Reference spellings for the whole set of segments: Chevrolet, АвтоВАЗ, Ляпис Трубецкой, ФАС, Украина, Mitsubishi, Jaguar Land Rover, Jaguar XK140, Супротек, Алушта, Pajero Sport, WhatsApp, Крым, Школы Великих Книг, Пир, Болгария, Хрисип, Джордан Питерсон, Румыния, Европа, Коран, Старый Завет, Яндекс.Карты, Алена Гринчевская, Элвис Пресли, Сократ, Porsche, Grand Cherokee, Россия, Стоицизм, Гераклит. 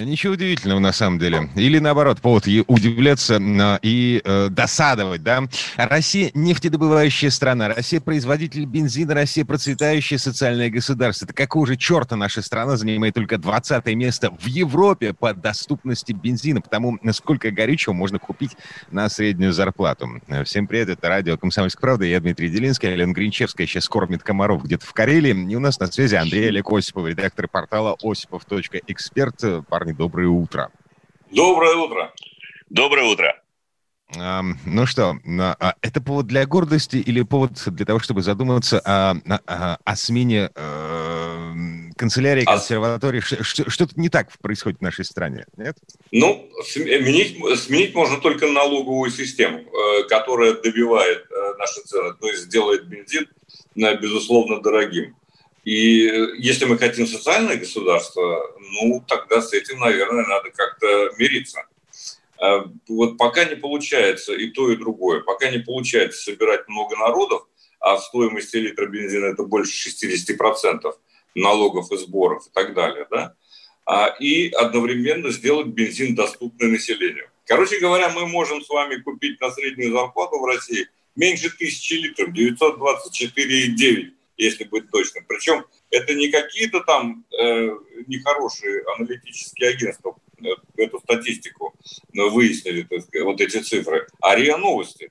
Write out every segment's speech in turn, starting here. Ничего удивительного, на самом деле. Или, наоборот, повод удивляться и досадовать, да? Россия — нефтедобывающая страна, Россия — производитель бензина, Россия — процветающее социальное государство. Так какого же черта наша страна занимает только 20-е место в Европе по доступности бензина, потому насколько горючего можно купить на среднюю зарплату? Всем привет, это радио «Комсомольская правда», я Дмитрий Делинский, Алена Гринчевская сейчас кормит комаров где-то в Карелии, и у нас на связи Андрей и Олег Осипов, редактор портала Osipov.EXPERT. Парни, доброе утро. Доброе утро. Доброе утро. Ну что, это повод для гордости или повод для того, чтобы задуматься о смене канцелярии, консерватории? Что-то не так происходит в нашей стране, нет? Ну, сменить можно только налоговую систему, которая добивает наши цены, то есть делает бензин, безусловно, дорогим. И если мы хотим социальное государство, ну, тогда с этим, наверное, надо как-то мириться. Вот пока не получается и то, и другое. Пока не получается собирать много народов, а в стоимости литра бензина это больше 60% налогов и сборов и так далее, да? И одновременно сделать бензин доступным населению. Короче говоря, мы можем с вами купить на среднюю зарплату в России меньше 1000 литров, 924,9. Если быть точным. Причем это не какие-то там нехорошие аналитические агентства эту статистику выяснили, так сказать, вот эти цифры. А Риа Новости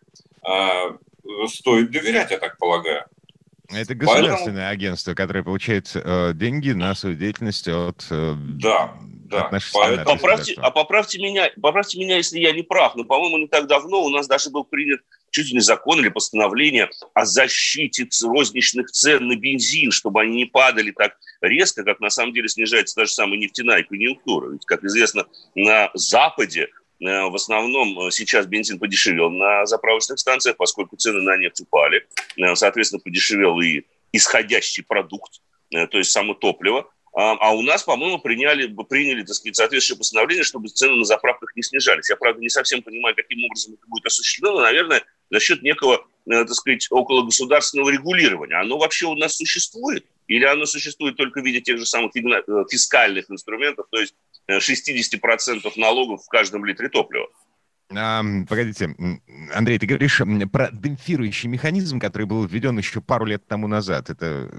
стоит доверять, я так полагаю. Это государственное агентство, которое получает деньги на свою деятельность от, от нашей страны. Поправьте меня, если я не прав, но, по-моему, не так давно у нас даже был принят чуть ли не закон или постановление о защите розничных цен на бензин, чтобы они не падали так резко, как на самом деле снижается та же самая нефтяная конъюнктура. Ведь, как известно, на Западе в основном сейчас бензин подешевел на заправочных станциях, поскольку цены на нефть упали. Соответственно, подешевел и исходящий продукт, то есть само топливо. А у нас, по-моему, приняли, так сказать, соответствующее постановление, чтобы цены на заправках не снижались. Я, правда, не совсем понимаю, каким образом это будет осуществлено, но, наверное, за счет некого, так сказать, окологосударственного регулирования. Оно вообще у нас существует? Или оно существует только в виде тех же самых фискальных инструментов, то есть 60% налогов в каждом литре топлива? Погодите, Андрей, ты говоришь про демпфирующий механизм, который был введен еще пару лет тому назад. Это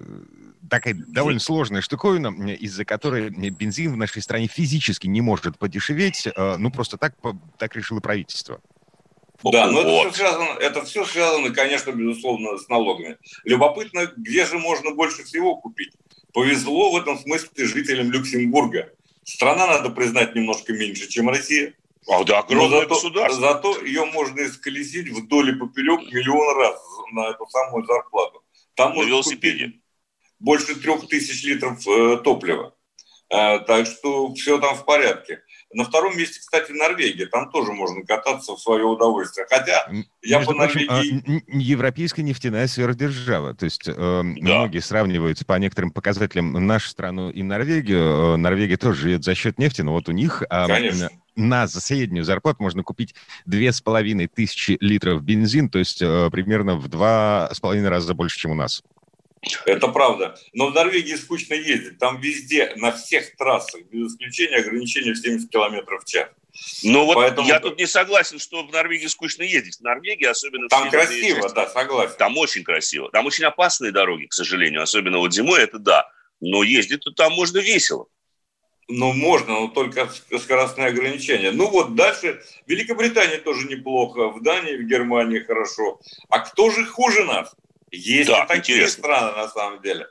такая довольно сложная штуковина, из-за которой бензин в нашей стране физически не может подешеветь. Ну, просто так решило правительство. Да, но это все связано, конечно, безусловно, с налогами. Любопытно, где же можно больше всего купить? Повезло в этом смысле жителям Люксембурга. Страна, надо признать, немножко меньше, чем Россия. А да, огромное государство. Зато ее можно исколесить вдоль и поперек миллион раз на эту самую зарплату. Там на велосипеде. Больше 3000 литров топлива. Так что все там в порядке. На втором месте, кстати, Норвегия. Там тоже можно кататься в свое удовольствие. Хотя я по Норвегии... Европейская нефтяная сверхдержава. То есть многие сравнивают по некоторым показателям нашу страну и Норвегию. Норвегия тоже живет за счет нефти, но вот у них... Конечно. На среднюю зарплату можно купить 2500 литров бензин, то есть примерно в 2,5 раза больше, чем у нас. Это правда. Но в Норвегии скучно ездить. Там везде, на всех трассах, без исключения, ограничение в 70 километров в час. Но вот я тут не согласен, что в Норвегии скучно ездить. В Норвегии особенно... Там красиво, части, да, согласен. Там очень красиво. Там очень опасные дороги, к сожалению. Особенно вот зимой, это да. Но ездить-то там можно весело. Ну, можно, но только скоростные ограничения. Ну, вот дальше. В Великобритании тоже неплохо, в Дании, в Германии хорошо. А кто же хуже нас? Есть да, и такие страны, на самом деле.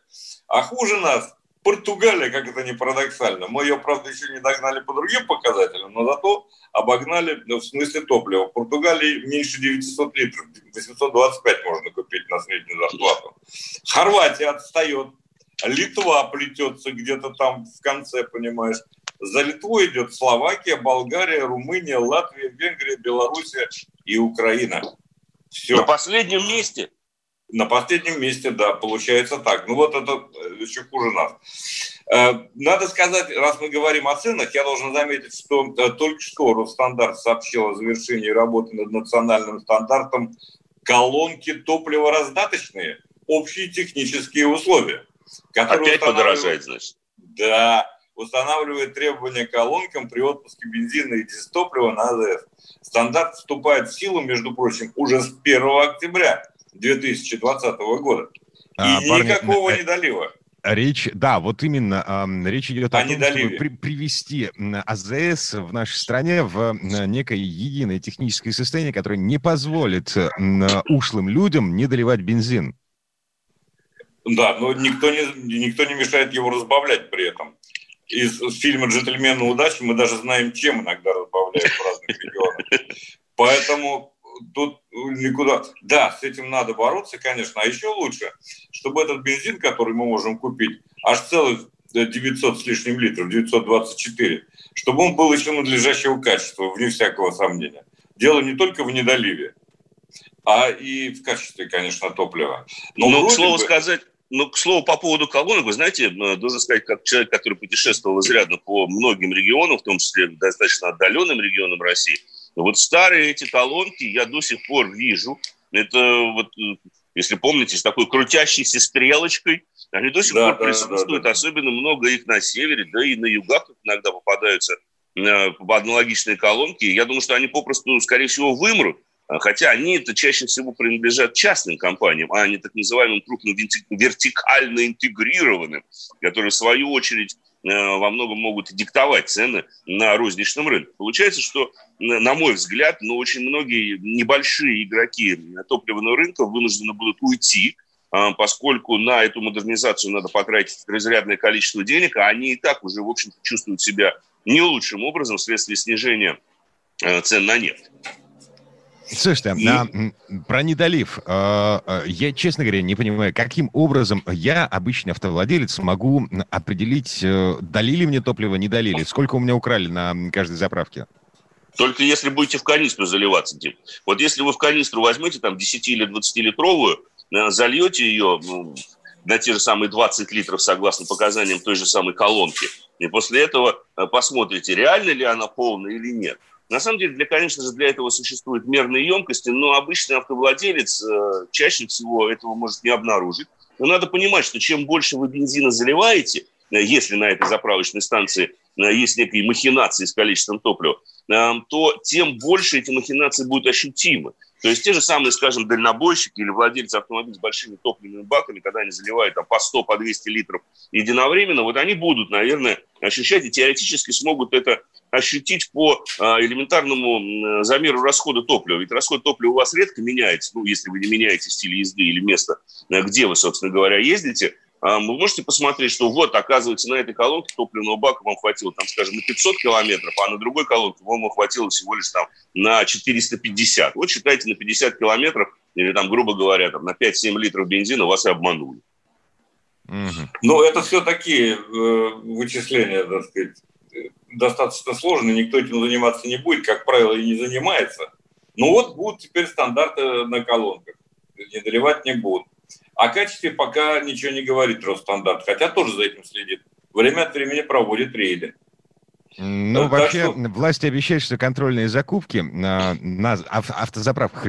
А хуже нас Португалия, как это ни парадоксально. Мы ее, правда, еще не догнали по другим показателям, но зато обогнали в смысле топлива. В Португалии меньше 900 литров, 825 можно купить на среднюю зарплату. Хорватия отстает. Литва плетется где-то там в конце, понимаешь. За Литвой идет Словакия, Болгария, Румыния, Латвия, Венгрия, Белоруссия и Украина. Все. На последнем месте. На последнем месте, да, получается так. Ну вот это еще хуже нас. Надо сказать, раз мы говорим о ценах, я должен заметить, что только что Росстандарт сообщил о завершении работы над национальным стандартом колонки топливораздаточные, общие технические условия. Опять подорожает, значит. Да, устанавливает требования колонкам при отпуске бензина и дизтоплива на АЗС. Стандарт вступает в силу, между прочим, уже с 1 октября 2020 года. И никакого недолива. Речь, да, вот именно, речь идет о том, чтобы привести АЗС в нашей стране в некое единое техническое состояние, которое не позволит ушлым людям не доливать бензин. Да, но никто не мешает его разбавлять при этом. Из фильма «Джентльмены удачи» мы даже знаем, чем иногда разбавляют в разных регионах. Поэтому... Тут никуда... Да, с этим надо бороться, конечно. А еще лучше, чтобы этот бензин, который мы можем купить, аж целых 900 с лишним литров, 924, чтобы он был еще надлежащего качества, вне всякого сомнения. Дело не только в недоливе, а и в качестве, конечно, топлива. Но к слову сказать... Ну, к слову, по поводу колонок, вы знаете, должен сказать, как человек, который путешествовал изрядно по многим регионам, в том числе достаточно отдаленным регионам России, вот старые эти колонки я до сих пор вижу. Это вот, если помните, с такой крутящейся стрелочкой. Они до сих пор присутствуют, особенно много их на севере, да и на югах иногда попадаются аналогичные колонки. Я думаю, что они попросту, скорее всего, вымрут. Хотя они-то чаще всего принадлежат частным компаниям, а не так называемым крупным вертикально интегрированным, которые, в свою очередь, во многом могут диктовать цены на розничном рынке. Получается, что, на мой взгляд, очень многие небольшие игроки топливного рынка вынуждены будут уйти, поскольку на эту модернизацию надо потратить изрядное количество денег, а они и так уже, в общем-то, чувствуют себя не лучшим образом вследствие снижения цен на нефть. Слушайте, про недолив. Я, честно говоря, не понимаю, каким образом я, обычный автовладелец, могу определить, долили мне топливо, не долили. Сколько у меня украли на каждой заправке? Только если будете в канистру заливаться, Дим. Вот если вы в канистру возьмете, там, 10 или 20-литровую, зальете ее на те же самые 20 литров, согласно показаниям той же самой колонки, и после этого посмотрите, реально ли она полная или нет. На самом деле, конечно же, для этого существуют мерные емкости, но обычный автовладелец чаще всего этого может не обнаружить. Но надо понимать, что чем больше вы бензина заливаете, если на этой заправочной станции есть некие махинации с количеством топлива, то тем больше эти махинации будут ощутимы. То есть те же самые, скажем, дальнобойщики или владельцы автомобилей с большими топливными баками, когда они заливают там, по 100, по 200 литров единовременно, вот они будут, наверное, ощущать и теоретически смогут это ощутить по элементарному замеру расхода топлива. Ведь расход топлива у вас редко меняется, ну, если вы не меняете стиль езды или место, где вы, собственно говоря, ездите. Вы можете посмотреть, что вот, оказывается, на этой колонке топливного бака вам хватило, там, скажем, на 500 километров, а на другой колонке вам хватило всего лишь там, на 450. Вот считайте, на 50 километров, или, там, грубо говоря, там, на 5-7 литров бензина вас и обманули. Mm-hmm. Но это все такие вычисления, так сказать, достаточно сложные, никто этим заниматься не будет, как правило, и не занимается. Но вот будут теперь стандарты на колонках, не доливать не будут. О качестве пока ничего не говорит Росстандарт, хотя тоже за этим следит. Время от времени проводит рейды. Ну, так вообще, что... власти обещают, что контрольные закупки на автозаправках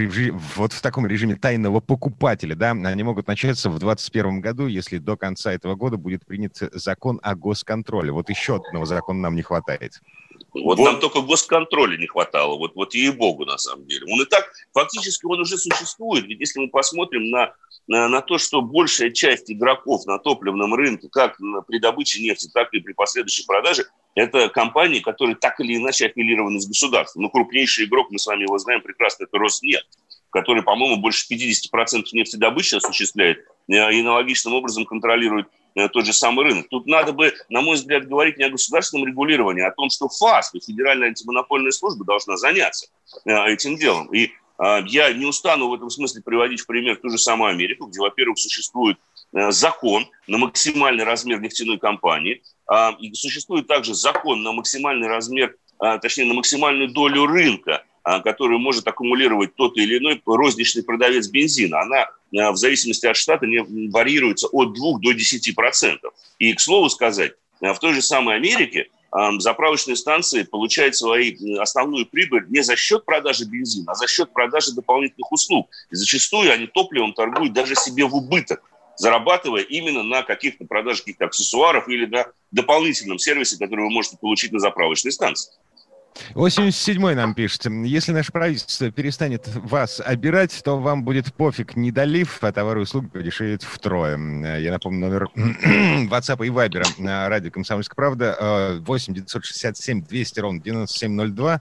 вот в таком режиме тайного покупателя, да, они могут начаться в 2021 году, если до конца этого года будет принят закон о госконтроле. Вот еще одного закона нам не хватает. Вот нам только госконтроля не хватало, вот ей-богу, на самом деле. Он и так, фактически, он уже существует. Ведь если мы посмотрим на то, что большая часть игроков на топливном рынке, как при добыче нефти, так и при последующей продаже, это компании, которые так или иначе аффилированы с государством. Но крупнейший игрок, мы с вами его знаем прекрасно, это Роснефть, который, по-моему, больше 50% нефтедобычи осуществляет и аналогичным образом контролирует тот же самый рынок. Тут надо бы, на мой взгляд, говорить не о государственном регулировании, а о том, что ФАС, Федеральная антимонопольная служба, должна заняться этим делом. И я не устану в этом смысле приводить в пример ту же самую Америку, где, во-первых, существует закон на максимальный размер нефтяной компании, и существует также закон на максимальный размер, точнее, на максимальную долю рынка которую может аккумулировать тот или иной розничный продавец бензина, она в зависимости от штата варьируется от 2 до 10%. И, к слову сказать, в той же самой Америке заправочные станции получают свою основную прибыль не за счет продажи бензина, а за счет продажи дополнительных услуг. И зачастую они топливом торгуют даже себе в убыток, зарабатывая именно на каких-то продажах каких-то аксессуаров или на дополнительном сервисе, который вы можете получить на заправочной станции. 87-й нам пишет. Если наше правительство перестанет вас обирать, то вам будет пофиг, не долив, а товары и услуги подешевеют втрое. Я напомню, номер WhatsApp и Viber радио «Комсомольская правда» 8-967-200-97-02,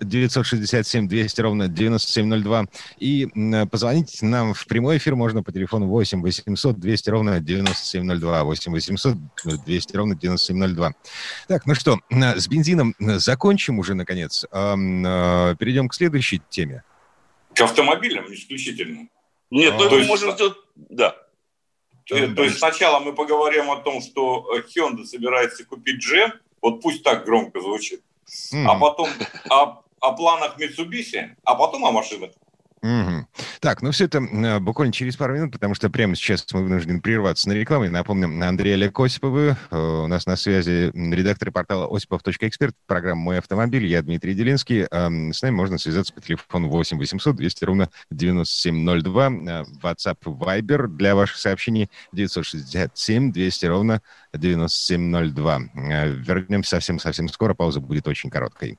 967-200-97-02. И позвонить нам в прямой эфир можно по телефону 8-800-200-97-02, 8-800-200-97-02. Так, ну что, с бензином закончим уже. Наконец, перейдем к следующей теме. К автомобилям исключительно. Нет, ну мы можем... Да. То есть сначала мы поговорим о том, что Hyundai собирается купить GM, вот пусть так громко звучит, а потом о планах Mitsubishi, а потом о машинах. Угу. Так, ну все это буквально через пару минут, потому что прямо сейчас мы вынуждены прерваться на рекламу. Я напомню, Андрей, Олег Осиповы, у нас на связи редактор портала Osipov.EXPERT, программа «Мой автомобиль», я Дмитрий Делинский. С нами можно связаться по телефону 8-800-200-97-02, WhatsApp, Viber для ваших сообщений 967-200-97-02. Вернемся совсем-совсем скоро, пауза будет очень короткой.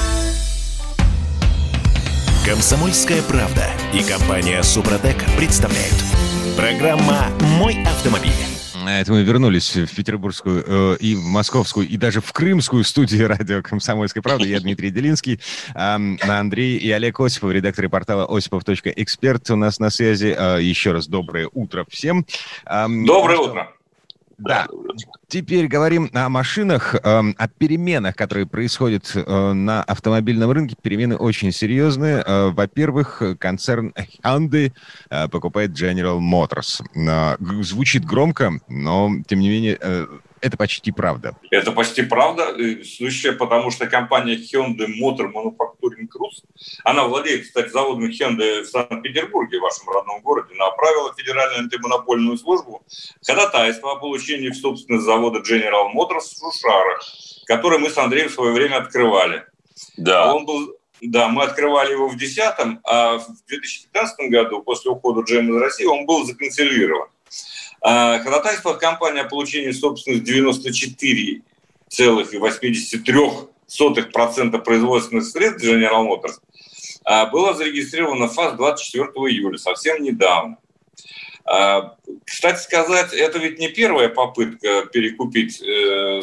«Комсомольская правда» и компания «Супротек» представляют. Программа «Мой автомобиль». На этом мы вернулись в петербургскую, и в московскую, и даже в крымскую студию радио «Комсомольская правда». Я Дмитрий Делинский, Андрей и Олег Осипов, редакторы портала Osipov.Эксперт у нас на связи. Еще раз доброе утро всем. Доброе утро. Да. Теперь говорим о машинах, о переменах, которые происходят на автомобильном рынке. Перемены очень серьезные. Во-первых, концерн Hyundai покупает General Motors. Звучит громко, но, тем не менее, это почти правда. Это почти правда. Слушай, потому что компания Hyundai Motor Manufacturing Group, она владеет, кстати, заводом Hyundai в Санкт-Петербурге, в вашем родном городе, направила в Федеральную антимонопольную службу ходатайство о получении в собственность завода General Motors в Шушарах, который мы с Андреем в свое время открывали. Да. Мы открывали его в 2010, а в 2015 году, после ухода GM из России, он был законсервирован. Ходатайство компании о получении в собственность 94,83% производственных средств General Motors было зарегистрировано в ФАС 24 июля, совсем недавно. Кстати сказать, это ведь не первая попытка перекупить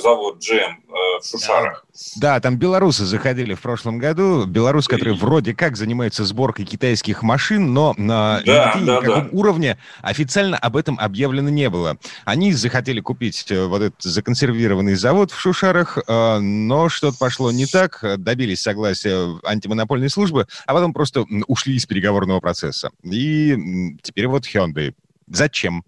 завод GM в Шушарах. Да, там белорусы заходили в прошлом году. Белорус, который вроде как занимается сборкой китайских машин, но на каком уровне официально об этом объявлено не было. Они захотели купить вот этот законсервированный завод в Шушарах, но что-то пошло не так, добились согласия антимонопольной службы, а потом просто ушли из переговорного процесса. И теперь вот Hyundai. Зачем?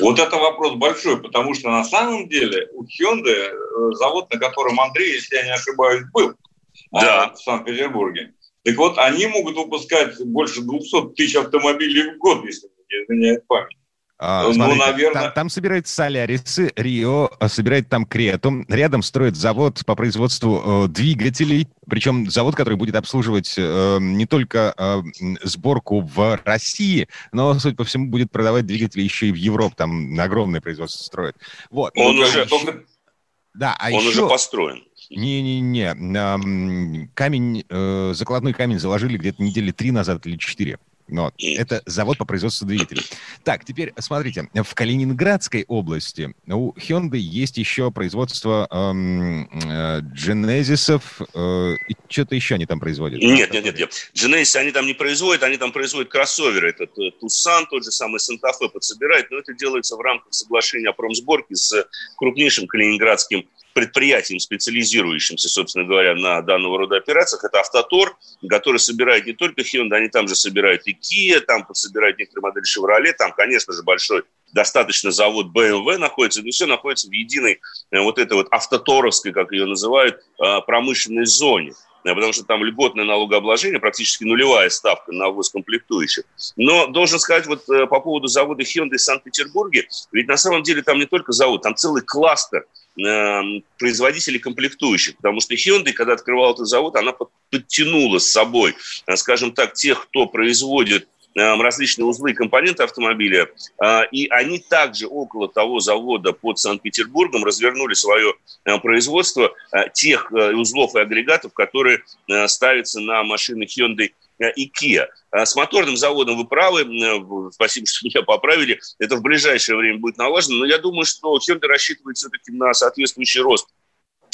Вот это вопрос большой, потому что на самом деле у Hyundai завод, на котором Андрей, если я не ошибаюсь, был в Санкт-Петербурге. Так вот, они могут выпускать больше 200 тысяч автомобилей в год, если не изменяет память. Смотрите, наверное... там собирают Солярисы, Рио, собирает там Крету. Рядом строят завод по производству двигателей. Причем завод, который будет обслуживать не только сборку в России, но, судя по всему, будет продавать двигатели еще и в Европу. Там огромное производство строят. Вот. Он уже построен. Камень, закладной камень заложили где-то недели 3 назад или 4. Вот. Это завод по производству двигателей. Так, теперь смотрите. В Калининградской области у Hyundai есть еще производство Genesis'ов. И что-то еще они там производят. Нет. Genesis они там не производят. Они там производят кроссоверы. Этот Tucson, тот же самый Санта-Фе подсобирает. Но это делается в рамках соглашения о промсборке с крупнейшим калининградским предприятием, специализирующимся, собственно говоря, на данного рода операциях. Это Автотор, который собирает не только Hyundai, они там же собирают и Kia, там подсобирают некоторые модели Chevrolet, там, конечно же, большой достаточно завод BMW находится, и все находится в единой вот этой вот автоторовской, как ее называют, промышленной зоне. Потому что там льготное налогообложение, практически нулевая ставка на ввоз комплектующих. Но должен сказать вот по поводу завода Hyundai в Санкт-Петербурге, ведь на самом деле там не только завод, там целый кластер производителей комплектующих, потому что Hyundai, когда открывала этот завод, она подтянула с собой, скажем так, тех, кто производит различные узлы и компоненты автомобиля, и они также около того завода под Санкт-Петербургом развернули свое производство тех узлов и агрегатов, которые ставятся на машины Hyundai и Kia. С моторным заводом вы правы, спасибо, что меня поправили, это в ближайшее время будет налажено, но я думаю, что Hyundai рассчитывает все-таки на соответствующий рост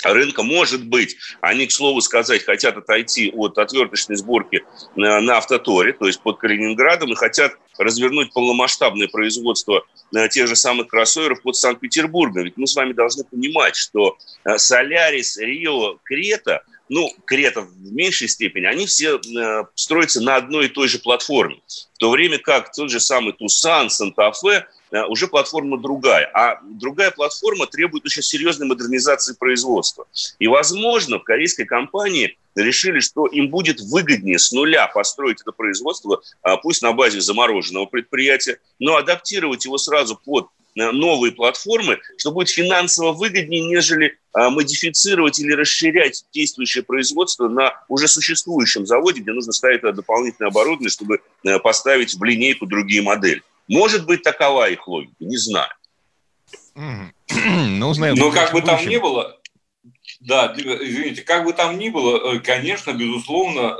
рынка. Может быть, они, к слову сказать, хотят отойти от отверточной сборки на Автоторе, то есть под Калининградом, и хотят развернуть полномасштабное производство тех же самых кроссоверов под Санкт-Петербургом. Ведь мы с вами должны понимать, что Солярис, Рио, Крета, ну, Крета в меньшей степени, они все строятся на одной и той же платформе. В то время как тот же самый Тусан, Санта-Фе, уже платформа другая. А другая платформа требует очень серьезной модернизации производства. И, возможно, в корейской компании решили, что им будет выгоднее с нуля построить это производство, пусть на базе замороженного предприятия, но адаптировать его сразу под новые платформы, что будет финансово выгоднее, нежели модифицировать или расширять действующее производство на уже существующем заводе, где нужно ставить дополнительное оборудование, чтобы поставить в линейку другие модели. Может быть, такова их логика, не знаю. Но как бы там ни было, да, извините, как бы там ни было, конечно, безусловно,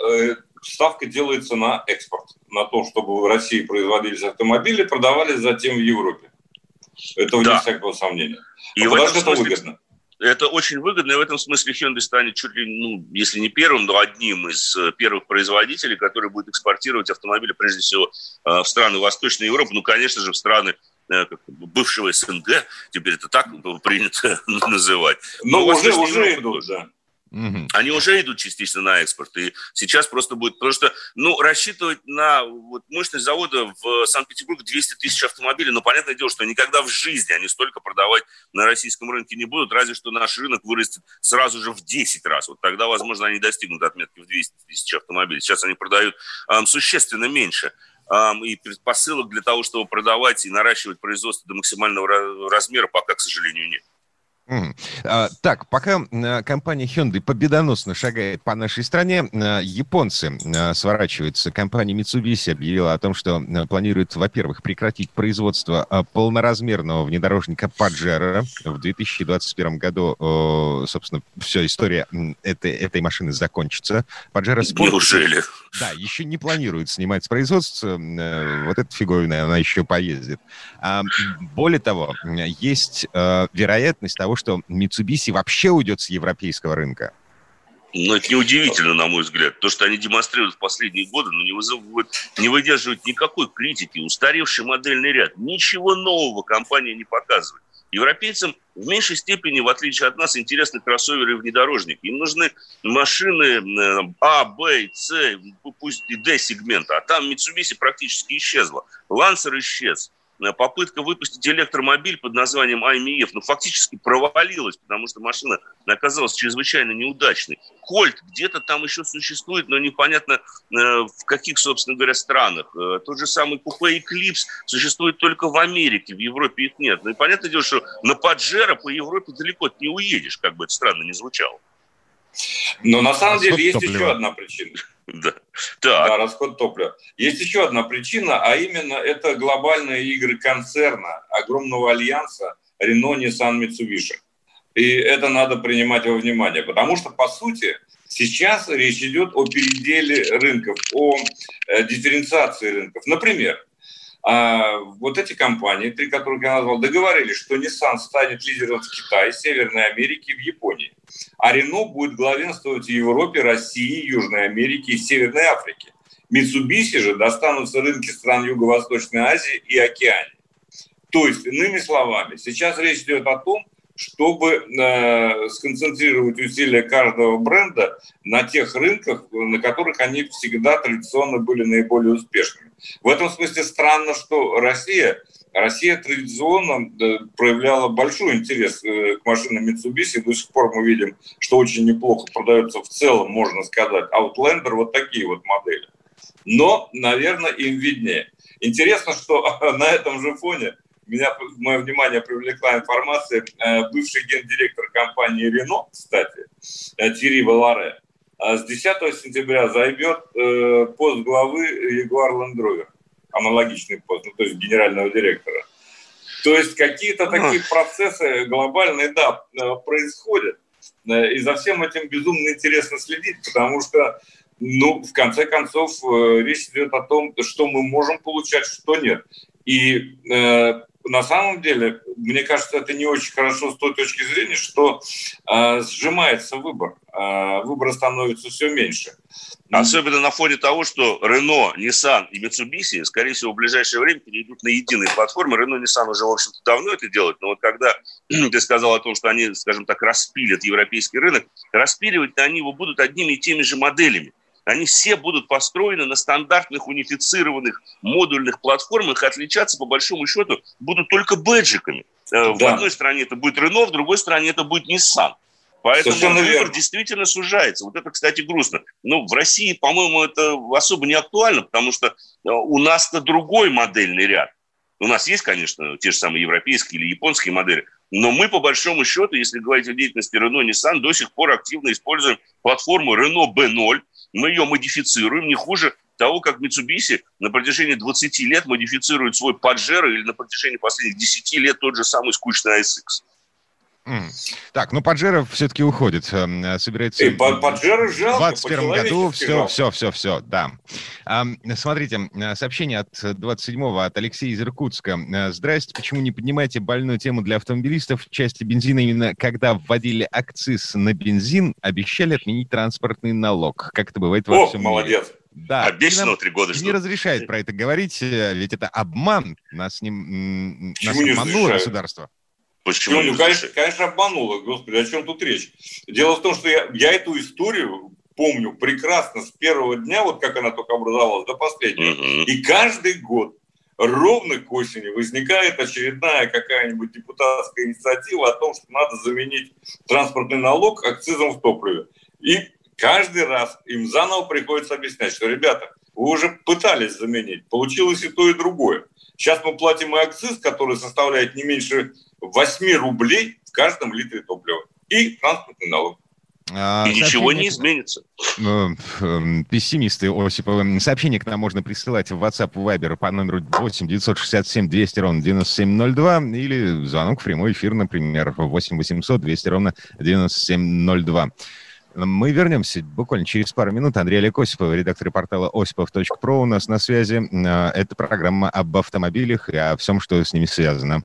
ставка делается на экспорт, на то, чтобы в России производились автомобили, продавались затем в Европе. Этого да. Нет всякого сомнения. И потому что это выгодно. Это очень выгодно, и в этом смысле Hyundai станет чуть ли, если не первым, но одним из первых производителей, который будет экспортировать автомобили, прежде всего, в страны Восточной Европы, конечно же, в страны бывшего СНГ, теперь это так принято называть. Но уже идут, да. Они уже идут частично на экспорт, и сейчас просто будет, потому что, рассчитывать на мощность завода в Санкт-Петербурге 200 тысяч автомобилей, понятное дело, что никогда в жизни они столько продавать на российском рынке не будут, разве что наш рынок вырастет сразу же в 10 раз, тогда, возможно, они достигнут отметки в 200 тысяч автомобилей, сейчас они продают существенно меньше. И предпосылок для того, чтобы продавать и наращивать производство до максимального размера пока, к сожалению, нет. Так, пока компания Hyundai победоносно шагает по нашей стране, японцы сворачиваются. Компания Mitsubishi объявила о том, что планирует, во-первых, прекратить производство полноразмерного внедорожника Pajero. В 2021 году, собственно, вся история этой машины закончится. Pajero Sport... Неужели? Да, еще не планируют снимать с производства. Вот эта фиговина, она еще поездит. Более того, есть вероятность того, что Mitsubishi вообще уйдет с европейского рынка. Это неудивительно, на мой взгляд. То, что они демонстрируют в последние годы, не выдерживают никакой критики. Устаревший модельный ряд. Ничего нового компания не показывает. Европейцам в меньшей степени, в отличие от нас, интересны кроссоверы и внедорожники. Им нужны машины А, Б, С, пусть и Д сегмента. А там Mitsubishi практически исчезла. Лансер исчез. Попытка выпустить электромобиль под названием IMF, фактически провалилась, потому что машина оказалась чрезвычайно неудачной. Кольт где-то там еще существует, но непонятно в каких, собственно говоря, странах. Тот же самый купе Эклипс существует только в Америке, в Европе их нет. И понятное дело, что на Паджеро по Европе далеко не уедешь, как бы это странно ни звучало. Но на самом деле есть еще одна причина. Да, расход топлива. Есть еще одна причина, а именно это глобальные игры концерна, огромного альянса Renault, Nissan, Mitsubishi. И это надо принимать во внимание, потому что, по сути, Сейчас речь идет о переделе рынков, о дифференциации рынков. Например, вот эти компании, три которых я назвал, договорились, что Nissan станет лидером в Китае, Северной Америке и в Японии, а Renault будет главенствовать в Европе, России, Южной Америке и Северной Африке. Mitsubishi же достанутся рынки стран Юго-Восточной Азии и Океании. То есть, иными словами, сейчас речь идет о том, чтобы сконцентрировать усилия каждого бренда на тех рынках, на которых они всегда традиционно были наиболее успешными. В этом смысле странно, что Россия традиционно проявляла большой интерес к машинам Mitsubishi. До сих пор мы видим, что очень неплохо продается в целом, можно сказать, Outlander, вот такие вот модели. Но, наверное, им виднее. Интересно, что на этом же фоне мое внимание привлекла информация, бывший гендиректор компании Renault, кстати, Тьерри Валаре, с 10 сентября займет пост главы Jaguar Land Rover, аналогичный пост, ну, то есть генерального директора. То есть какие-то такие процессы глобальные, да, происходят. И за всем этим безумно интересно следить, потому что, ну, в конце концов, речь идет о том, что мы можем получать, что нет. И на самом деле, мне кажется, это не очень хорошо с той точки зрения, что сжимается выбор. Выбора становится все меньше. Особенно на фоне того, что Renault, Nissan и Mitsubishi, скорее всего, в ближайшее время перейдут на единые платформы. Renault, Nissan уже, в общем-то, давно это делают. Но вот когда ты сказал о том, что они, скажем так, распилят европейский рынок, распиливать-то они его будут одними и теми же моделями. Они все будут построены на стандартных, унифицированных, модульных платформах, отличаться, по большому счету, будут только бэджиками. Да. В одной стране это будет Renault, в другой стране это будет Nissan. Поэтому выбор действительно сужается. Вот это, кстати, грустно. Но в России, по-моему, это особо не актуально, потому что у нас-то другой модельный ряд. У нас есть, конечно, те же самые европейские или японские модели, но мы, по большому счету, если говорить о деятельности Renault, Nissan, до сих пор активно используем платформу Renault B0, мы ее модифицируем не хуже того, как Mitsubishi на протяжении 20 лет модифицирует свой Pajero или на протяжении последних 10 лет тот же самый скучный ASX. Так, но Pajero все-таки уходит. Собирается Pajero жалко, в 2021 году. Все, да. Смотрите, сообщение от 27-го, от Алексея из Иркутска. Здрасте, почему не поднимаете больную тему для автомобилистов в части бензина? Именно когда вводили акциз на бензин, обещали отменить транспортный налог. Как это бывает во всем мире. Молодец. Да, обещанного 3 года ждут. Не разрешает про это говорить, ведь это обман. Нас обмануло государство. Почему? Ну, конечно, обмануло. Господи, о чем тут речь? Дело в том, что я эту историю помню прекрасно с первого дня, вот как она только образовалась, до последнего. Mm-hmm. И каждый год ровно к осени возникает очередная какая-нибудь депутатская инициатива о том, что надо заменить транспортный налог акцизом в топливе. И каждый раз им заново приходится объяснять, что, ребята, вы уже пытались заменить, получилось и то, и другое. Сейчас мы платим и акциз, который составляет не меньше 8 рублей в каждом литре топлива. И транспортный налог. И ничего не изменится. Пессимисты Осиповы. Сообщение к нам можно присылать в WhatsApp, Viber по номеру 8-967-200-97-02 или звонок в прямой эфир, например, 8-800-200-97-02. Мы вернемся буквально через пару минут. Андрей Олег Осипов, редактор портала Osipov.pro у нас на связи. Это программа об автомобилях и о всем, что с ними связано.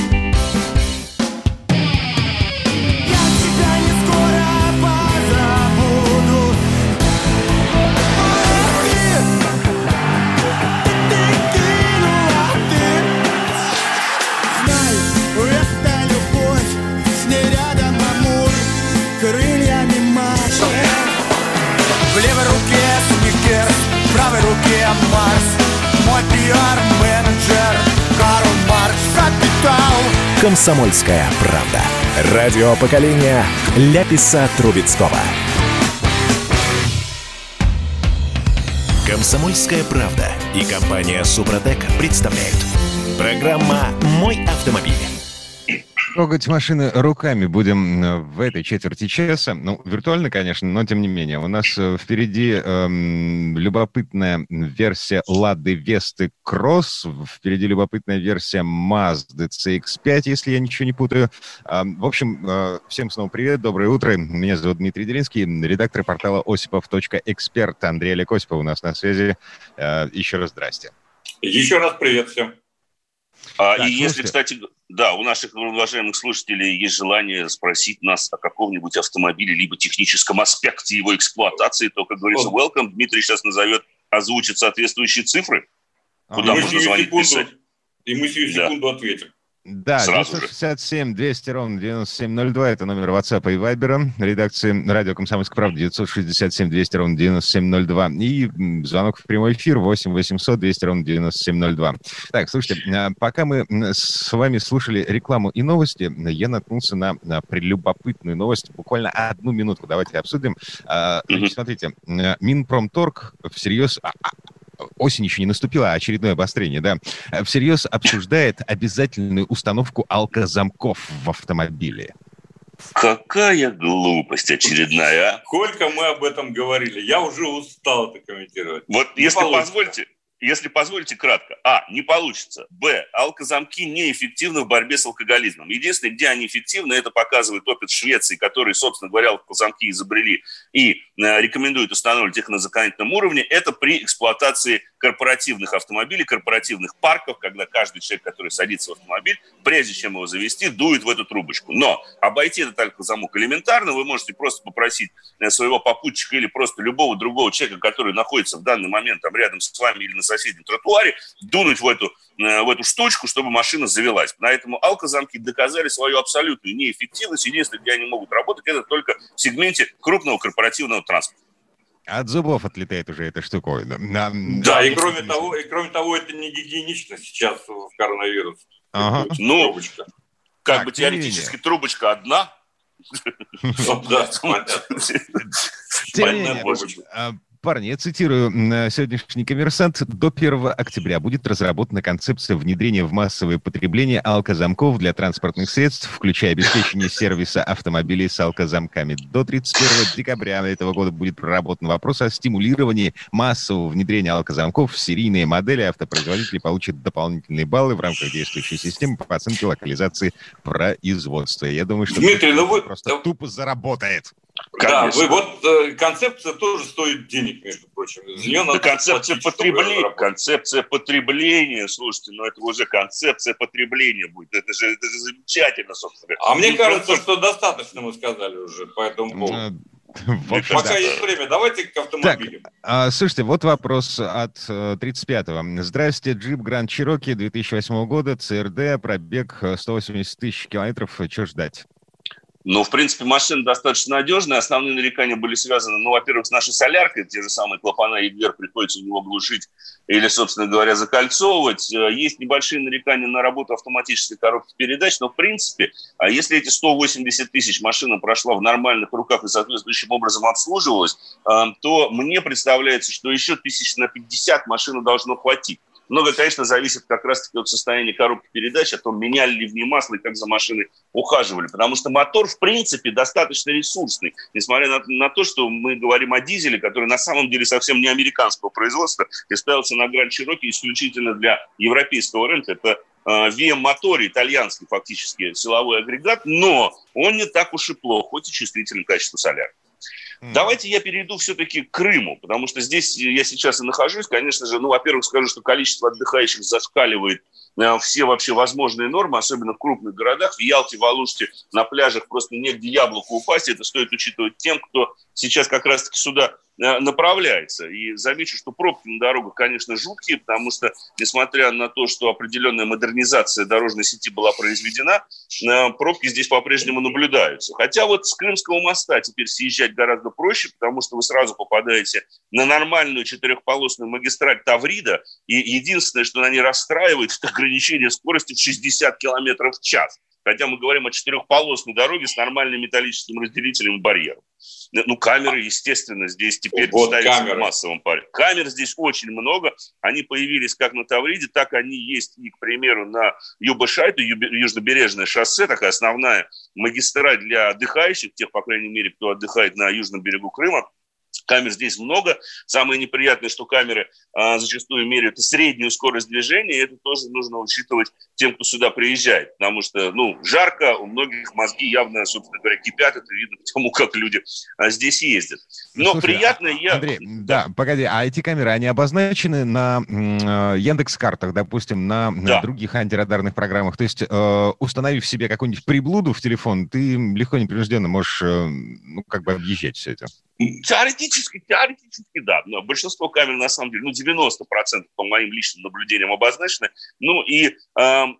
«Комсомольская правда». Радио поколения Ляписа Трубецкого. «Комсомольская правда» и компания «Супротек» представляют. Программа «Мой автомобиль». Трогать машины руками будем в этой четверти часа. Ну, виртуально, конечно, но тем не менее. У нас впереди любопытная версия Lada Vesta Cross, впереди любопытная версия Mazda CX-5, если я ничего не путаю. В общем, всем снова привет, доброе утро. Меня зовут Дмитрий Делинский, редактор портала Osipov.EXPERT. Андрей Олег Осипов у нас на связи. Еще раз здрасте. Еще раз привет всем. Так, и если, кстати, да, у наших уважаемых слушателей есть желание спросить нас о каком-нибудь автомобиле, либо техническом аспекте его эксплуатации, то, как говорится, welcome. Дмитрий сейчас назовет, озвучит соответствующие цифры, куда можно звонить, писать. И мы сию секунду ответим. Да, 967-200-97-02, это номер WhatsApp и Viber, редакции радио «Комсомольская правда», 967-200-97-02, и звонок в прямой эфир 8-800-200-97-02. Так, слушайте, пока мы с вами слушали рекламу и новости, я наткнулся на прелюбопытную новость, буквально одну минутку, давайте обсудим. Смотрите, Минпромторг всерьез... Осень еще не наступила, а очередное обострение, да. Всерьез обсуждает обязательную установку алкозамков в автомобиле. Какая глупость очередная, а? Сколько мы об этом говорили. Я уже устал это комментировать. Вот если позволите кратко. А. Не получится. Б. Алкозамки неэффективны в борьбе с алкоголизмом. Единственное, где они эффективны, это показывает опыт Швеции, которые, собственно говоря, алкозамки изобрели и рекомендуют устанавливать их на законодательном уровне. Это при эксплуатации корпоративных автомобилей, корпоративных парков, когда каждый человек, который садится в автомобиль, прежде чем его завести, дует в эту трубочку. Но обойти этот алкозамок элементарно. Вы можете просто попросить своего попутчика или просто любого другого человека, который находится в данный момент там, рядом с вами или на соседнем тротуаре, дунуть в эту штучку, чтобы машина завелась. Поэтому алкозамки доказали свою абсолютную неэффективность. Единственное, где они могут работать, это только в сегменте крупного корпоративного транспорта. От зубов отлетает уже эта штуковина. Да, и кроме того, это не гигиенично сейчас в коронавирус. Ага. Ну, трубочка. Как бы теоретически трубочка одна. Больная трубочка. Парни, я цитирую сегодняшний «Коммерсант». До 1 октября будет разработана концепция внедрения в массовое потребление алкозамков для транспортных средств, включая обеспечение сервиса автомобилей с алкозамками. До 31 декабря этого года будет проработан вопрос о стимулировании массового внедрения алкозамков в серийные модели. Автопроизводители получат дополнительные баллы в рамках действующей системы по оценке локализации производства. Я думаю, что Дмитрий, просто тупо заработает. Конечно. Да, концепция тоже стоит денег, между прочим. Да, концепция потребления, слушайте, это уже концепция потребления будет. Это же замечательно, собственно. А мне кажется, что достаточно мы сказали уже по этому поводу. Пока есть время, давайте к автомобилям. Так, слушайте, вот вопрос от 35-го. Здрасте, джип Grand Cherokee 2008 года, ЦРД, пробег 180 тысяч километров, что ждать? Ну, в принципе, машина достаточно надежная. Основные нарекания были связаны, во-первых, с нашей соляркой. Те же самые клапана и EGR приходится у него глушить или, собственно говоря, закольцовывать. Есть небольшие нарекания на работу автоматической коробки передач. Но, в принципе, если эти 180 тысяч машина прошла в нормальных руках и соответствующим образом обслуживалась, то мне представляется, что еще тысяч на 50 машину должно хватить. Много, конечно, зависит как раз-таки от состояния коробки передач, о том, меняли ли в ней масло и как за машиной ухаживали. Потому что мотор, в принципе, достаточно ресурсный. Несмотря на то, что мы говорим о дизеле, который на самом деле совсем не американского производства, и ставился на Grand Cherokee исключительно для европейского рынка. Это VM-мотор, итальянский фактически силовой агрегат, но он не так уж и плох, хоть и чувствителен к качеству соляра. Давайте я перейду все-таки к Крыму, потому что здесь я сейчас и нахожусь. Конечно же, во-первых, скажу, что количество отдыхающих зашкаливает все вообще возможные нормы, особенно в крупных городах. В Ялте, в Алуште, на пляжах просто негде яблоку упасть. Это стоит учитывать тем, кто сейчас как раз-таки сюда направляется. И замечу, что пробки на дорогах, конечно, жуткие, потому что, несмотря на то, что определенная модернизация дорожной сети была произведена, пробки здесь по-прежнему наблюдаются. Хотя с Крымского моста теперь съезжать гораздо проще, потому что вы сразу попадаете на нормальную четырехполосную магистраль Таврида, и единственное, что на ней расстраивает, это ограничение скорости в 60 км в час. Хотя мы говорим о четырехполосной дороге с нормальным металлическим разделителем и барьером. Ну, камеры, естественно, здесь теперь ставятся в массовом порядке. Камер здесь очень много. Они появились как на Тавриде, так они есть и, к примеру, на Юбашайту, Южнобережное шоссе, такая основная магистраль для отдыхающих, тех, по крайней мере, кто отдыхает на южном берегу Крыма. Камер здесь много. Самое неприятное, что камеры зачастую меряют среднюю скорость движения, и это тоже нужно учитывать тем, кто сюда приезжает, потому что, жарко, у многих мозги явно, собственно говоря, кипят, это видно потому, как люди здесь ездят. Но слушай, приятное... Андрей, погоди, а эти камеры, они обозначены на Яндекс.Картах, допустим, на других антирадарных программах, то есть установив себе какую-нибудь приблуду в телефон, ты легко, непринужденно можешь, объезжать все это? Теоретически, да. Но большинство камер, на самом деле, 90%, по моим личным наблюдениям, обозначены.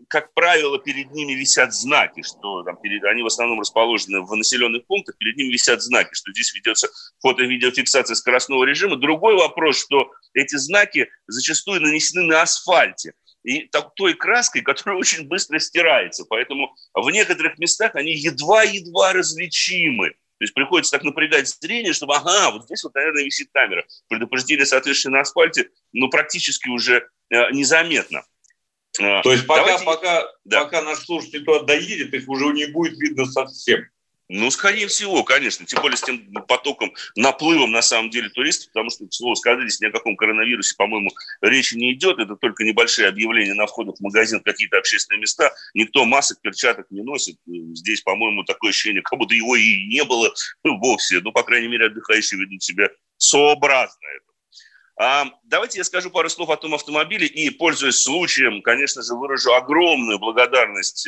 Как правило, перед ними висят знаки, что они в основном расположены в населенных пунктах, перед ними висят знаки, что здесь ведется фото-видеофиксация скоростного режима. Другой вопрос, что эти знаки зачастую нанесены на асфальте и той краской, которая очень быстро стирается. Поэтому в некоторых местах они едва-едва различимы. То есть приходится так напрягать зрение, чтобы, вот здесь наверное, висит камера. Предупреждение, соответственно, на асфальте, практически уже незаметно. То есть пока наш слушатель туда доедет, их уже не будет видно совсем. Скорее всего, конечно. Тем более с тем потоком, наплывом, на самом деле, туристов. Потому что, к слову сказать, здесь ни о каком коронавирусе, по-моему, речи не идет. Это только небольшие объявления на входах в магазин, какие-то общественные места. Никто масок, перчаток не носит. Здесь, по-моему, такое ощущение, как будто его и не было вовсе. По крайней мере, отдыхающие ведут себя сообразно этому. Давайте я скажу пару слов о том автомобиле. И, пользуясь случаем, конечно же, выражу огромную благодарность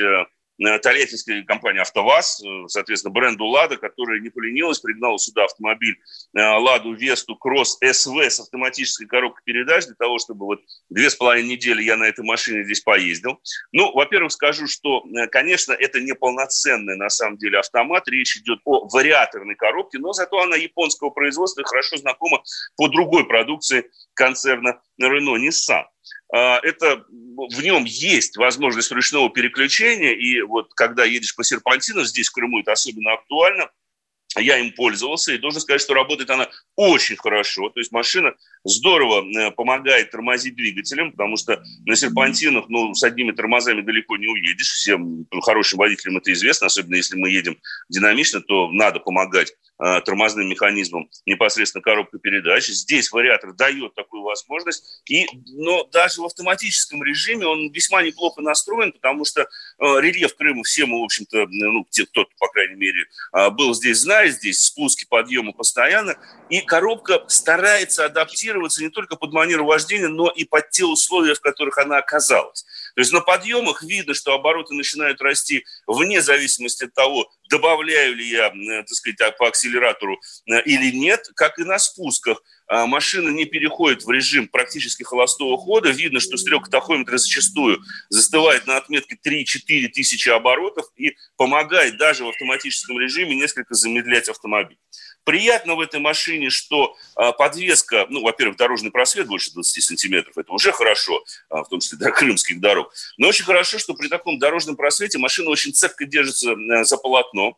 итальянской компании «АвтоВАЗ», соответственно, бренду «Лада», которая не поленилась, пригнала сюда автомобиль «Ладу Весту Кросс СВ» с автоматической коробкой передач для того, чтобы 2,5 недели я на этой машине здесь поездил. Во-первых, скажу, что, конечно, это не полноценный, на самом деле, автомат. Речь идет о вариаторной коробке, но зато она японского производства и хорошо знакома по другой продукции концерна Renault Nissan. В нем есть возможность ручного переключения, и когда едешь по серпантинам, здесь в Крыму это особенно актуально, я им пользовался, и должен сказать, что работает она очень хорошо, то есть машина здорово помогает тормозить двигателем, потому что на серпантинах, с одними тормозами далеко не уедешь, всем хорошим водителям это известно, особенно если мы едем динамично, то надо помогать тормозным механизмом непосредственно коробка передач. Здесь вариатор дает такую возможность, но даже в автоматическом режиме он весьма неплохо настроен, потому что рельеф Крыма все мы, в общем-то, кто-то, по крайней мере, был здесь, знает, здесь спуски, подъемы постоянно, и коробка старается адаптироваться не только под манеру вождения, но и под те условия, в которых она оказалась. То есть на подъемах видно, что обороты начинают расти вне зависимости от того, добавляю ли я, по акселератору или нет, как и на спусках. Машина не переходит в режим практически холостого хода. Видно, что стрелка тахометра зачастую застывает на отметке 3-4 тысячи оборотов и помогает даже в автоматическом режиме несколько замедлять автомобиль. Приятно в этой машине, что подвеска, во-первых, дорожный просвет больше 20 сантиметров, это уже хорошо, в том числе для крымских дорог, но очень хорошо, что при таком дорожном просвете машина очень цепко держится за полотно.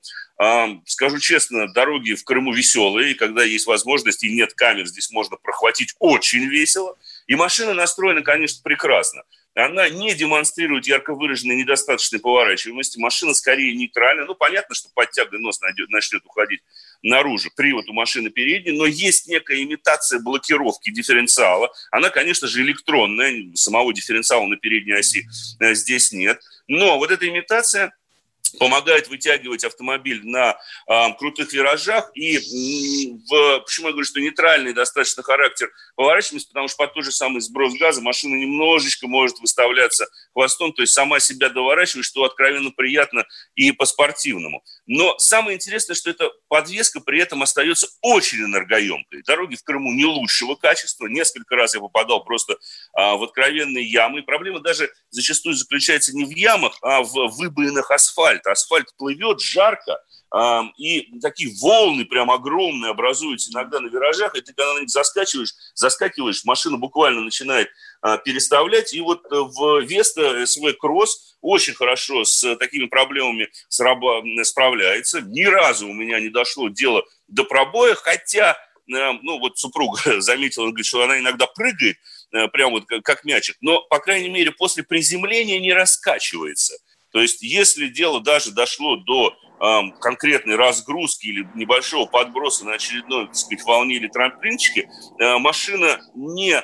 Скажу честно, дороги в Крыму веселые, и когда есть возможность и нет камер, здесь можно прохватить очень весело. И машина настроена, конечно, прекрасно. Она не демонстрирует ярко выраженной недостаточной поворачиваемости. Машина скорее нейтральна. Понятно, что под тягой нос начнет уходить наружу. Привод у машины передний. Но есть некая имитация блокировки дифференциала. Она, конечно же, электронная. Самого дифференциала на передней оси здесь нет. Но эта имитация помогает вытягивать автомобиль на крутых виражах. Почему я говорю, что нейтральный достаточно характер поворачиваемости, потому что под тот же самый сброс газа машина немножечко может выставляться хвостом, то есть сама себя доворачивает, что откровенно приятно и по-спортивному. Но самое интересное, что эта подвеска при этом остается очень энергоемкой. Дороги в Крыму не лучшего качества. Несколько раз я попадал просто в откровенные ямы. И проблема даже зачастую заключается не в ямах, а в выбоинах асфальта. Асфальт плывет, жарко, и такие волны прям огромные образуются иногда на виражах, и ты когда на них заскакиваешь, машина буквально начинает переставлять. И вот в Vesta свой Кросс очень хорошо с такими проблемами справляется. Ни разу у меня не дошло дело до пробоя, хотя, ну вот супруга заметила, говорит, что она иногда прыгает, прям вот как мячик, но, по крайней мере, после приземления не раскачивается. То есть, если дело даже дошло до конкретной разгрузки или небольшого подброса на очередной, так сказать, волне или трамплинчике, машина не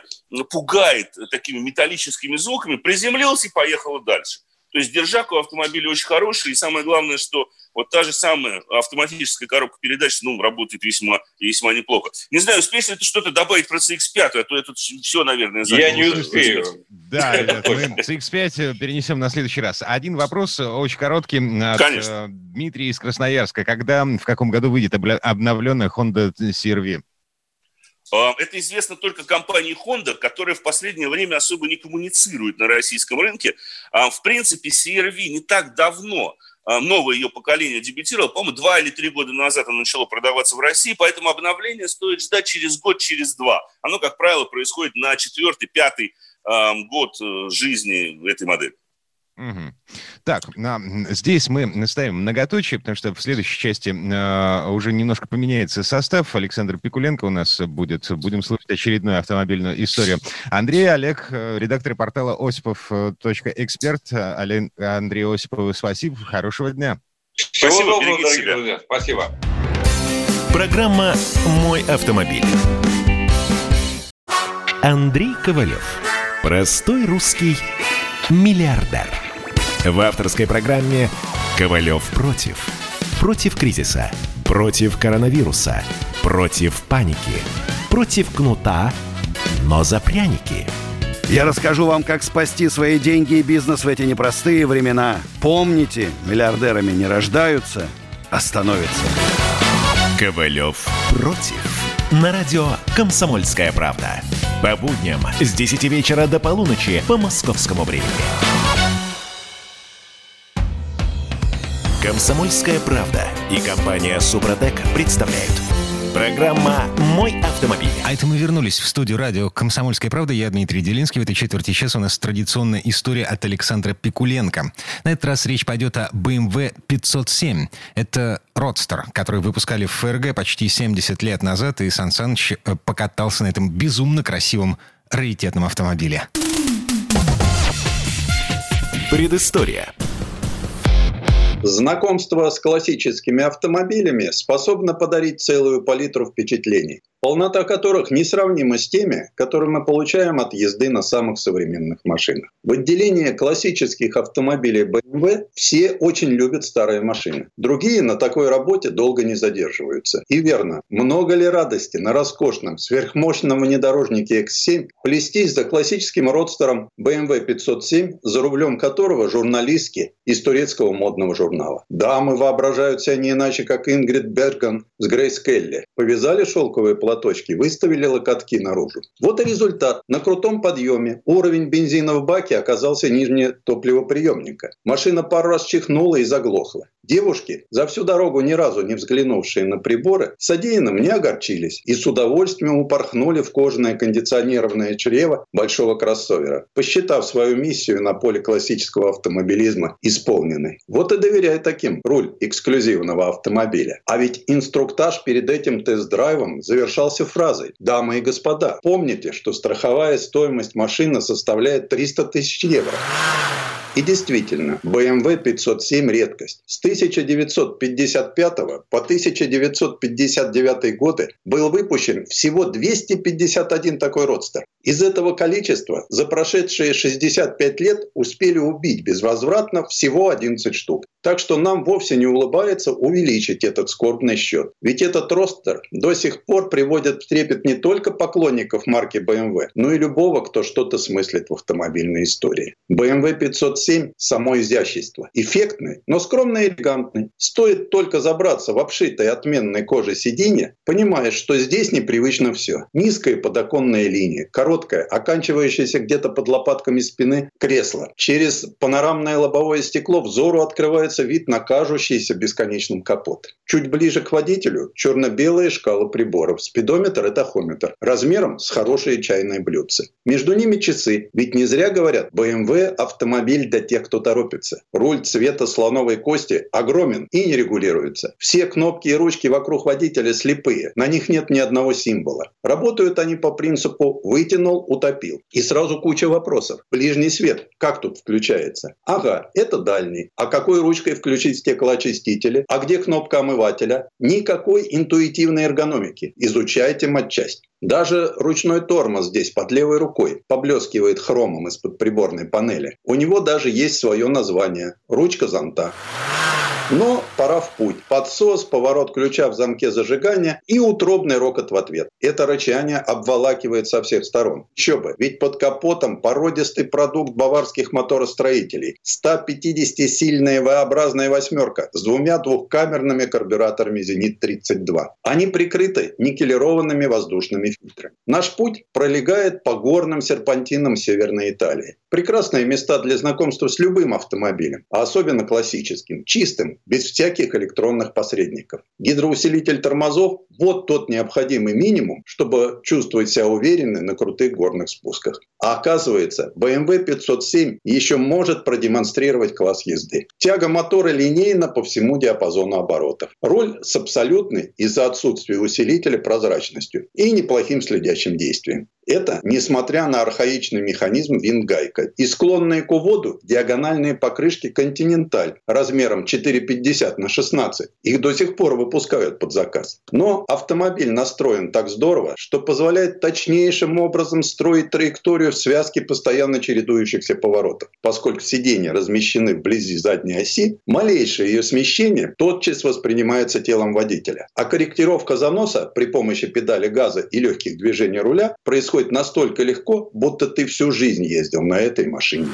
пугает такими металлическими звуками, приземлилась и поехала дальше. То есть держак у автомобиля очень хороший, и самое главное, что вот та же самая автоматическая коробка передач, ну, работает весьма неплохо. Не знаю, успеешь ли ты что-то добавить про CX-5, а то я тут все, наверное, забыл. Я не успею. Да, мы CX-5 перенесем на следующий раз. Один вопрос очень короткий от Дмитрия из Красноярска. Когда, в каком году выйдет обновленная Honda CR-V? Это известно только компании Honda, которая в последнее время особо не коммуницирует на российском рынке. В принципе, CR-V не так давно, новое ее поколение дебютировало, по-моему, 2 или 3 года назад оно начало продаваться в России, поэтому обновление стоит ждать через год, через два. Оно, как правило, происходит на 4-5 год жизни этой модели. Угу. Так, здесь мы ставим многоточие, потому что в следующей части уже немножко поменяется состав. Александр Пикуленко у нас будет. Будем слушать очередную автомобильную историю. Андрей, Олег, редактор портала Osipov.EXPERT. Андрею Осипову спасибо. Хорошего дня. Спасибо, берегите себя. Спасибо. Программа «Мой автомобиль». Андрей Ковалев. Простой русский миллиардер. В авторской программе «Ковалев против». Против кризиса, против коронавируса, против паники, против кнута, но за пряники. Я расскажу вам, как спасти свои деньги и бизнес в эти непростые времена. Помните, миллиардерами не рождаются, а становятся. «Ковалев против». На радио «Комсомольская правда». По будням с 10 вечера до полуночи по московскому времени. «Комсомольская правда» и компания «Супротек» представляют. Программа «Мой автомобиль». А это мы вернулись в студию радио «Комсомольская правда». Я Дмитрий Делинский. В этой четверти часа у нас традиционная история от Александра Пикуленко. На этот раз речь пойдет о BMW 507. Это родстер, который выпускали в ФРГ почти 70 лет назад. И Сан Саныч покатался на этом безумно красивом раритетном автомобиле. Предыстория. Знакомство с классическими автомобилями способно подарить целую палитру впечатлений, полнота которых несравнима с теми, которые мы получаем от езды на самых современных машинах. В отделении классических автомобилей BMW все очень любят старые машины. Другие на такой работе долго не задерживаются. И верно, много ли радости на роскошном, сверхмощном внедорожнике X7 плестись за классическим родстером BMW 507, за рулем которого журналистки из турецкого модного журнала. Дамы воображают себя не иначе, как Ингрид Бергман с Грейс Келли. Повязали шелковые платочки, выставили локотки наружу. Вот и результат. На крутом подъеме уровень бензина в баке оказался ниже топливоприемника. Машина пару раз чихнула и заглохла. Девушки, за всю дорогу ни разу не взглянувшие на приборы, содеянным не огорчились и с удовольствием упорхнули в кожаное кондиционированное чрево большого кроссовера, посчитав свою миссию на поле классического автомобилизма исполненной. Вот и доверяй таким руль эксклюзивного автомобиля. А ведь инструктаж перед этим тест-драйвом завершался фразой: «Дамы и господа, помните, что страховая стоимость машины составляет 300 тысяч евро». И действительно, BMW 507 – редкость. С 1955 по 1959 годы был выпущен всего 251 такой родстер. Из этого количества за прошедшие 65 лет успели убить безвозвратно всего 11 штук. Так что нам вовсе не улыбается увеличить этот скорбный счет. Ведь этот родстер до сих пор приводит в трепет не только поклонников марки BMW, но и любого, кто что-то смыслит в автомобильной истории. BMW 507 507 само изящество. Эффектный, но скромный и элегантный. Стоит только забраться в обшитое отменной кожей сиденье, понимаешь, что здесь непривычно все. Низкая подоконная линия, короткая, оканчивающаяся где-то под лопатками спины кресло. Через панорамное лобовое стекло взору открывается вид на кажущийся бесконечным капот. Чуть ближе к водителю черно-белые шкалы приборов, спидометр и тахометр, размером с хорошие чайные блюдцы. Между ними часы, ведь не зря говорят «BMW – автомобиль для тех, кто торопится». Руль цвета слоновой кости огромен и не регулируется. Все кнопки и ручки вокруг водителя слепые, на них нет ни одного символа. Работают они по принципу «вытянул, утопил». И сразу куча вопросов. Ближний свет, как тут включается? Ага, это дальний. А какой ручкой включить стеклоочистители? А где кнопка омывателя? Никакой интуитивной эргономики. Изучайте матчасть. Даже ручной тормоз здесь под левой рукой поблескивает хромом из-под приборной панели. У него даже есть свое название – ручка зонта. Но пора в путь. Подсос, поворот ключа в замке зажигания и утробный рокот в ответ. Это рычание обволакивает со всех сторон. Еще бы, ведь под капотом породистый продукт баварских моторостроителей. 150-сильная V-образная восьмерка с двумя двухкамерными карбюраторами «Зенит-32». Они прикрыты никелированными воздушными фильтрами. Наш путь пролегает по горным серпантинам Северной Италии. Прекрасные места для знакомства с любым автомобилем, а особенно классическим, чистым, без всяких электронных посредников. Гидроусилитель тормозов – вот тот необходимый минимум, чтобы чувствовать себя уверенно на крутых горных спусках. А оказывается, BMW 507 еще может продемонстрировать класс езды. Тяга мотора линейна по всему диапазону оборотов. Руль с абсолютной из-за отсутствия усилителя прозрачностью и неплохим следящим действием. Это несмотря на архаичный механизм винт-гайка и склонные к уводу диагональные покрышки «Континенталь» размером 4,50 на 16. Их до сих пор выпускают под заказ. Но автомобиль настроен так здорово, что позволяет точнейшим образом строить траекторию в связке постоянно чередующихся поворотов. Поскольку сиденья размещены вблизи задней оси, малейшее ее смещение тотчас воспринимается телом водителя. А корректировка заноса при помощи педали газа и легких движений руля происходит настолько легко, будто ты всю жизнь ездил на этой машине.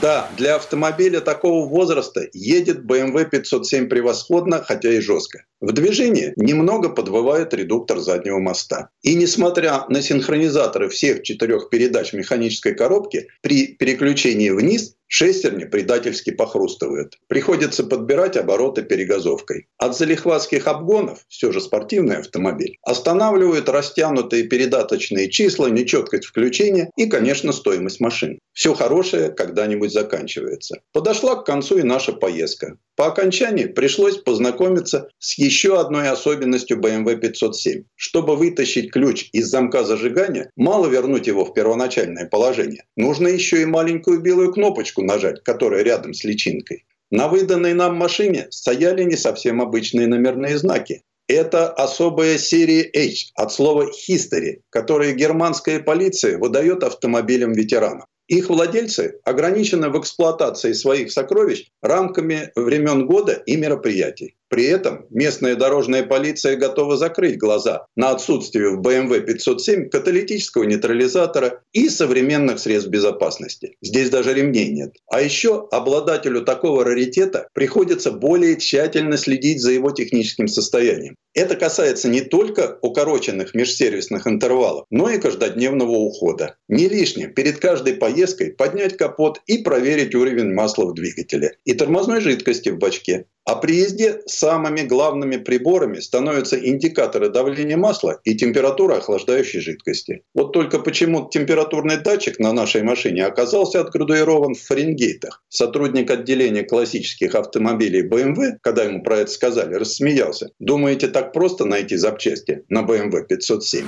Да, для автомобиля такого возраста едет BMW 507 превосходно, хотя и жестко. В движении немного подвывает редуктор заднего моста. И несмотря на синхронизаторы всех 4 передач механической коробки, при переключении вниз шестерни предательски похрустывают. Приходится подбирать обороты перегазовкой. От залихватских обгонов, все же спортивный автомобиль, останавливают растянутые передаточные числа, нечеткость включения и, конечно, стоимость машин. Все хорошее когда-нибудь заканчивается. Подошла к концу и наша поездка. По окончании пришлось познакомиться с еще одной особенностью BMW 507. Чтобы вытащить ключ из замка зажигания, мало вернуть его в первоначальное положение. Нужно еще и маленькую белую кнопочку нажать, которая рядом с личинкой. На выданной нам машине стояли не совсем обычные номерные знаки. Это особая серия H от слова «history», которую германская полиция выдает автомобилям-ветеранам. Их владельцы ограничены в эксплуатации своих сокровищ рамками времен года и мероприятий. При этом местная дорожная полиция готова закрыть глаза на отсутствие в BMW 507 каталитического нейтрализатора и современных средств безопасности. Здесь даже ремней нет. А еще обладателю такого раритета приходится более тщательно следить за его техническим состоянием. Это касается не только укороченных межсервисных интервалов, но и каждодневного ухода. Не лишним перед каждой поездкой поднять капот и проверить уровень масла в двигателе и тормозной жидкости в бачке. А при езде самыми главными приборами становятся индикаторы давления масла и температура охлаждающей жидкости. Вот только почему температурный датчик на нашей машине оказался отградуирован в фаренгейтах. Сотрудник отделения классических автомобилей BMW, когда ему про это сказали, рассмеялся. Думаете, так просто найти запчасти на BMW 507?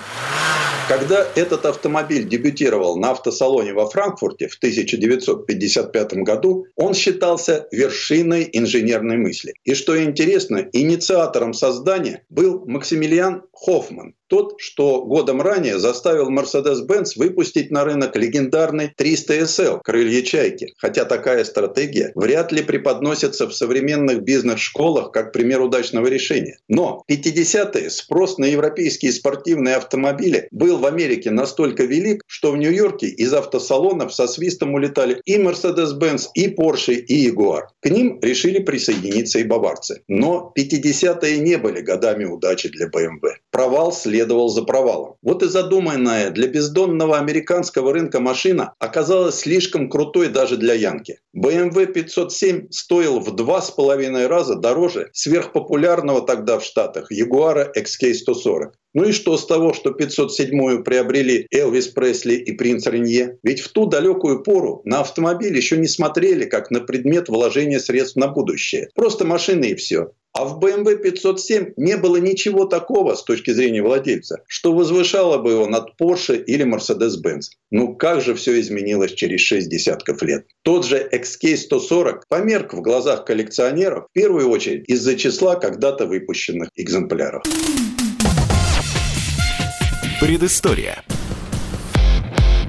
Когда этот автомобиль дебютировал на автосалоне во Франкфурте в 1955 году, он считался вершиной инженерной мысли. И что интересно, инициатором создания был Максимилиан Хоффман, тот, что годом ранее заставил Mercedes-Benz выпустить на рынок легендарный 300 SL «Крылья чайки». Хотя такая стратегия вряд ли преподносится в современных бизнес-школах как пример удачного решения. Но в 50-е спрос на европейские спортивные автомобили был в Америке настолько велик, что в Нью-Йорке из автосалонов со свистом улетали и Mercedes-Benz, и Porsche, и Jaguar. К ним решили присоединиться и баварцы. Но 50-е не были годами удачи для BMW. Провал следовал за провалом. Вот и задуманная для бездонного американского рынка машина оказалась слишком крутой даже для Янки. BMW 507 стоил в 2,5 раза дороже сверхпопулярного тогда в Штатах Jaguar XK140. Ну и что с того, что 507-ю приобрели Элвис Пресли и принц Ренье? Ведь в ту далекую пору на автомобиль еще не смотрели как на предмет вложения средств на будущее. Просто машины и все. А в BMW 507 не было ничего такого с точки зрения владельца, что возвышало бы его над Porsche или Mercedes-Benz. Ну как же все изменилось через 6 десятков лет. Тот же XK140 померк в глазах коллекционеров в первую очередь из-за числа когда-то выпущенных экземпляров. Предыстория.